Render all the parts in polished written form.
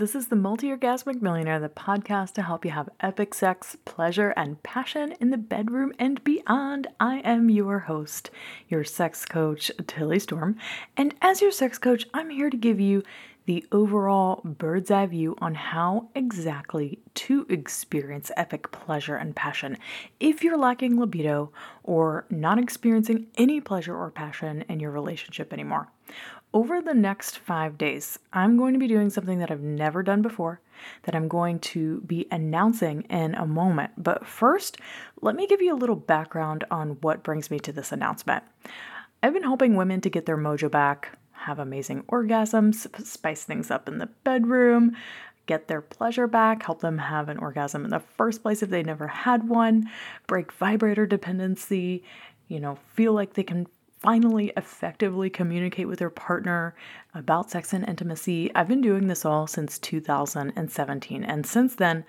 This is the Multiorgasmic Millionaire, the podcast to help you have epic sex, pleasure, and passion in the bedroom and beyond. I am your host, your sex coach, Tilly Storm. And as your sex coach, I'm here to give you the overall bird's eye view on how exactly to experience epic pleasure and passion. If you're lacking libido or not experiencing any pleasure or passion in your relationship anymore. Over the next 5 days, I'm going to be doing something that I've never done before that I'm going to be announcing in a moment. But first, let me give you a little background on what brings me to this announcement. I've been helping women to get their mojo back, have amazing orgasms, spice things up in the bedroom, get their pleasure back, help them have an orgasm in the first place if they never had one, break vibrator dependency, feel like they can finally effectively communicate with their partner about sex and intimacy. I've been doing this all since 2017. And since then,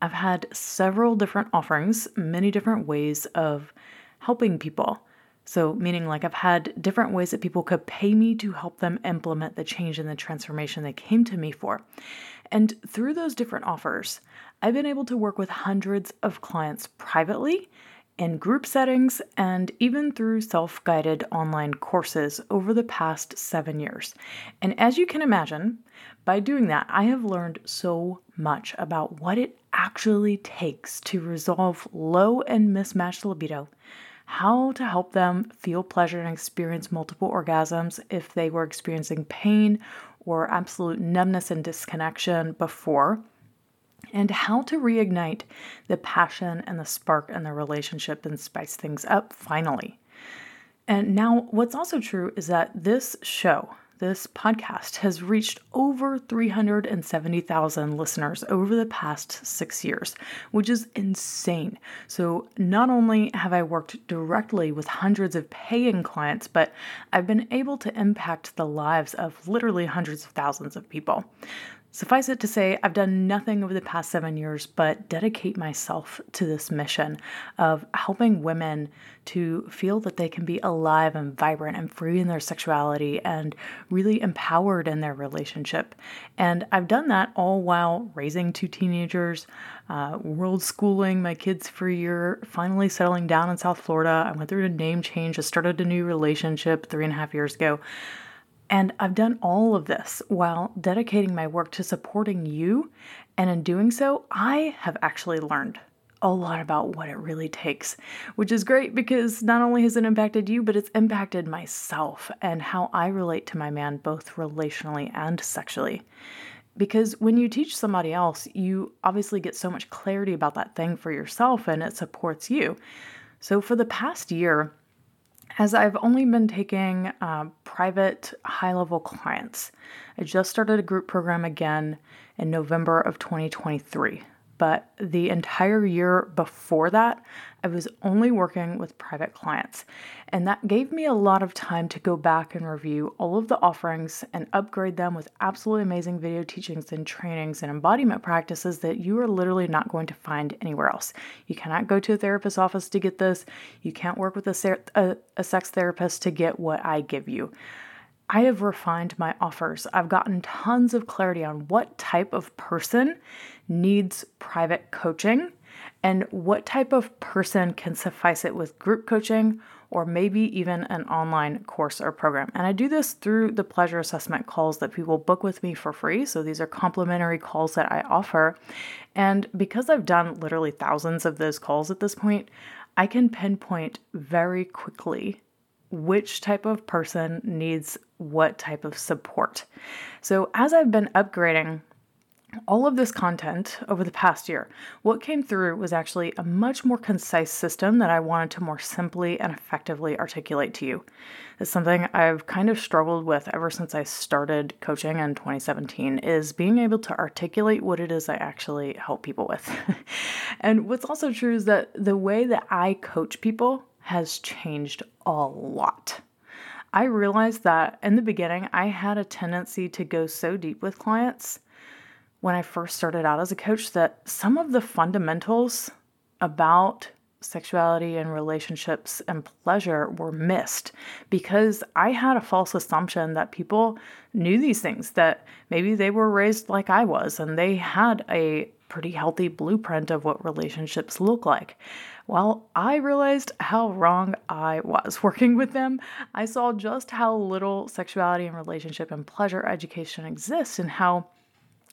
I've had several different offerings, many different ways of helping people. So meaning like I've had different ways that people could pay me to help them implement the change and the transformation they came to me for. And through those different offers, I've been able to work with hundreds of clients privately, in group settings, and even through self-guided online courses over the past 7 years. And as you can imagine, by doing that, I have learned so much about what it actually takes to resolve low and mismatched libido, how to help them feel pleasure and experience multiple orgasms if they were experiencing pain or absolute numbness and disconnection before, and how to reignite the passion and the spark in the relationship and spice things up finally. And now what's also true is that this show, this podcast, has reached over 370,000 listeners over the past 6 years, which is insane. So not only have I worked directly with hundreds of paying clients, but I've been able to impact the lives of literally hundreds of thousands of people. Suffice it to say, I've done nothing over the past 7 years but dedicate myself to this mission of helping women to feel that they can be alive and vibrant and free in their sexuality and really empowered in their relationship. And I've done that all while raising 2 teenagers, world schooling my kids for a year, finally settling down in South Florida. I went through a name change. I started a new relationship 3.5 years ago. And I've done all of this while dedicating my work to supporting you. And in doing so, I have actually learned a lot about what it really takes, which is great because not only has it impacted you, but it's impacted myself and how I relate to my man, both relationally and sexually. Because when you teach somebody else, you obviously get so much clarity about that thing for yourself and it supports you. So for the past year, as I've only been taking private high-level clients, I just started a group program again in November of 2023. But the entire year before that, I was only working with private clients. And that gave me a lot of time to go back and review all of the offerings and upgrade them with absolutely amazing video teachings and trainings and embodiment practices that you are literally not going to find anywhere else. You cannot go to a therapist's office to get this. You can't work with a sex therapist to get what I give you. I have refined my offers. I've gotten tons of clarity on what type of person needs private coaching and what type of person can suffice it with group coaching or maybe even an online course or program. And I do this through the pleasure assessment calls that people book with me for free. So these are complimentary calls that I offer. And because I've done literally thousands of those calls at this point, I can pinpoint very quickly which type of person needs what type of support. So as I've been upgrading all of this content over the past year, what came through was actually a much more concise system that I wanted to more simply and effectively articulate to you. It's something I've kind of struggled with ever since I started coaching in 2017, is being able to articulate what it is I actually help people with. And what's also true is that the way that I coach people has changed a lot. I realized that in the beginning, I had a tendency to go so deep with clients when I first started out as a coach that some of the fundamentals about sexuality and relationships and pleasure were missed because I had a false assumption that people knew these things, that maybe they were raised like I was and they had a pretty healthy blueprint of what relationships look like. Well, I realized how wrong I was working with them. I saw just how little sexuality and relationship and pleasure education exists and how,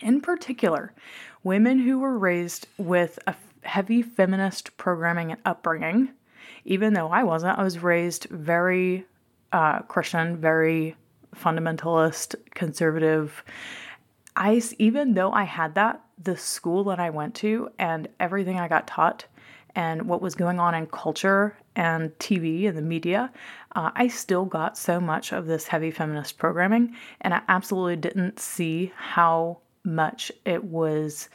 in particular, women who were raised with a heavy feminist programming and upbringing, even though I wasn't, I was raised very Christian, very fundamentalist, conservative. Even though I had that, the school that I went to and everything I got taught and what was going on in culture and TV and the media, I still got so much of this heavy feminist programming, and I absolutely didn't see how much it was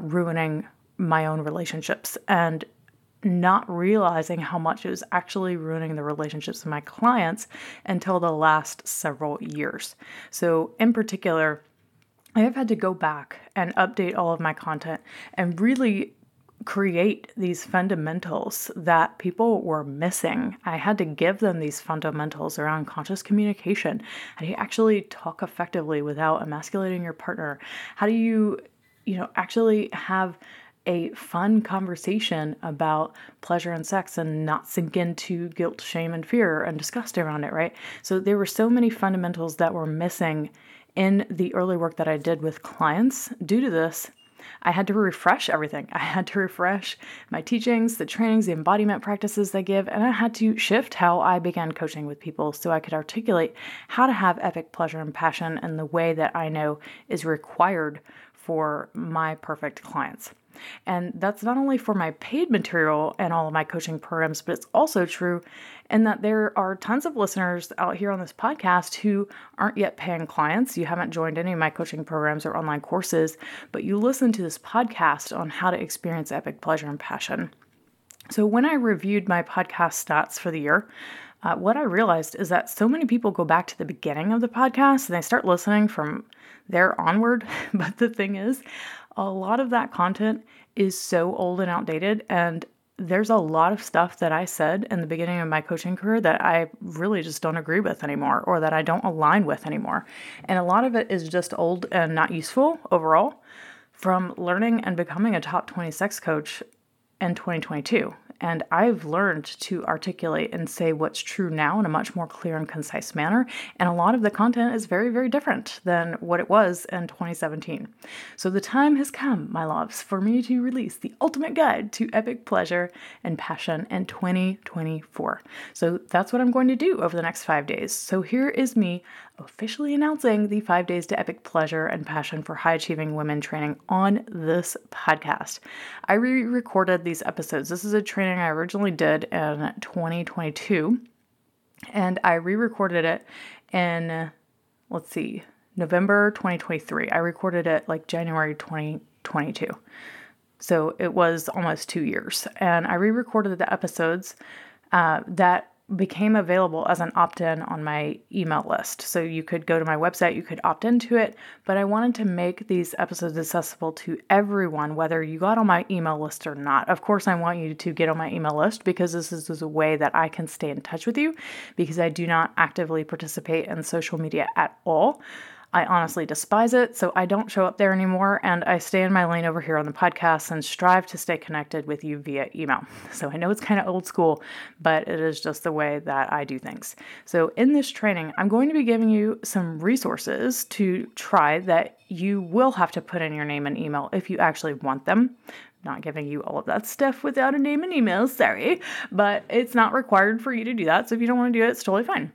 ruining my own relationships and not realizing how much it was actually ruining the relationships of my clients until the last several years. So in particular, I have had to go back and update all of my content and really create these fundamentals that people were missing. I had to give them these fundamentals around conscious communication. How do you actually talk effectively without emasculating your partner? How do you actually have a fun conversation about pleasure and sex and not sink into guilt, shame, and fear and disgust around it, right? So there were so many fundamentals that were missing in the early work that I did with clients. Due to this, I had to refresh everything. I had to refresh my teachings, the trainings, the embodiment practices I give, and I had to shift how I began coaching with people so I could articulate how to have epic pleasure and passion in the way that I know is required for my perfect clients. And that's not only for my paid material and all of my coaching programs, but it's also true in that there are tons of listeners out here on this podcast who aren't yet paying clients. You haven't joined any of my coaching programs or online courses, but you listen to this podcast on how to experience epic pleasure and passion. So when I reviewed my podcast stats for the year, what I realized is that so many people go back to the beginning of the podcast and they start listening from there onward. But the thing is, a lot of that content is so old and outdated, and there's a lot of stuff that I said in the beginning of my coaching career that I really just don't agree with anymore or that I don't align with anymore. And a lot of it is just old and not useful overall from learning and becoming a top 20 sex coach in 2022. And I've learned to articulate and say what's true now in a much more clear and concise manner. And a lot of the content is very, very different than what it was in 2017. So the time has come, my loves, for me to release the ultimate guide to epic pleasure and passion in 2024. So that's what I'm going to do over the next 5 days. So here is me officially announcing the 5 days to epic pleasure and passion for high achieving women training on this podcast. I re-recorded these episodes. This is a training I originally did in 2022, and I re-recorded it in, November 2023. I recorded it like January 2022. So it was almost 2 years, and I re-recorded the episodes that became available as an opt-in on my email list. So you could go to my website, you could opt into it, but I wanted to make these episodes accessible to everyone, whether you got on my email list or not. Of course, I want you to get on my email list because this is a way that I can stay in touch with you, because I do not actively participate in social media at all. I honestly despise it, so I don't show up there anymore, and I stay in my lane over here on the podcast and strive to stay connected with you via email. So I know it's kind of old school, but it is just the way that I do things. So in this training, I'm going to be giving you some resources to try that you will have to put in your name and email if you actually want them. Not giving you all of that stuff without a name and email, sorry, but it's not required for you to do that. So if you don't want to do it, it's totally fine.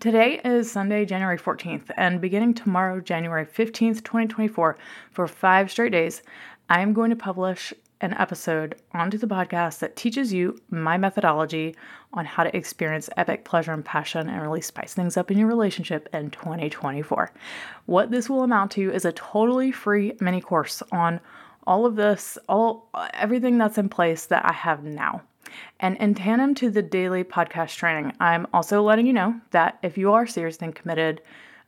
Today is Sunday, January 14th, and beginning tomorrow, January 15th, 2024, for 5 straight days, I am going to publish an episode onto the podcast that teaches you my methodology on how to experience epic pleasure and passion and really spice things up in your relationship in 2024. What this will amount to is a totally free mini course on all of this, everything that's in place that I have now. And in tandem to the daily podcast training, I'm also letting you know that if you are serious and committed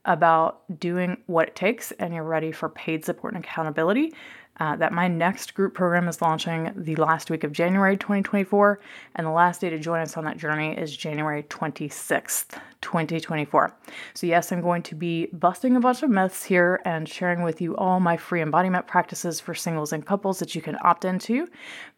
about doing what it takes and you're ready for paid support and accountability, that my next group program is launching the last week of January 2024, and the last day to join us on that journey is January 26th, 2024. So yes, I'm going to be busting a bunch of myths here and sharing with you all my free embodiment practices for singles and couples that you can opt into.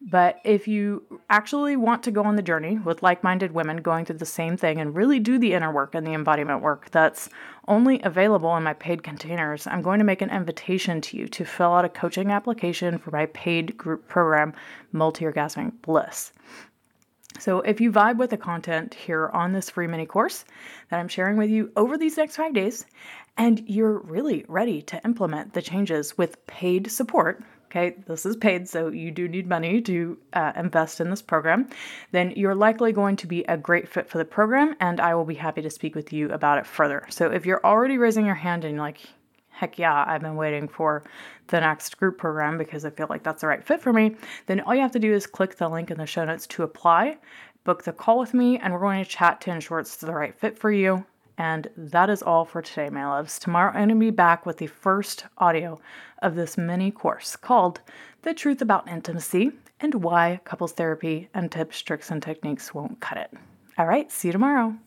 But if you actually want to go on the journey with like-minded women going through the same thing and really do the inner work and the embodiment work that's only available in my paid containers, I'm going to make an invitation to you to fill out a coaching application for my paid group program, Multiorgasmic Bliss. So if you vibe with the content here on this free mini course that I'm sharing with you over these next 5 days, and you're really ready to implement the changes with paid support, okay, this is paid, so you do need money to invest in this program, then you're likely going to be a great fit for the program, and I will be happy to speak with you about it further. So if you're already raising your hand and you're like, heck yeah, I've been waiting for the next group program because I feel like that's the right fit for me, then all you have to do is click the link in the show notes to apply, book the call with me, and we're going to chat to ensure it's the right fit for you. And that is all for today, my loves. Tomorrow, I'm going to be back with the first audio of this mini course called The Truth About Intimacy and Why Couples Therapy and Tips, Tricks, and Techniques Won't Cut It. All right, see you tomorrow.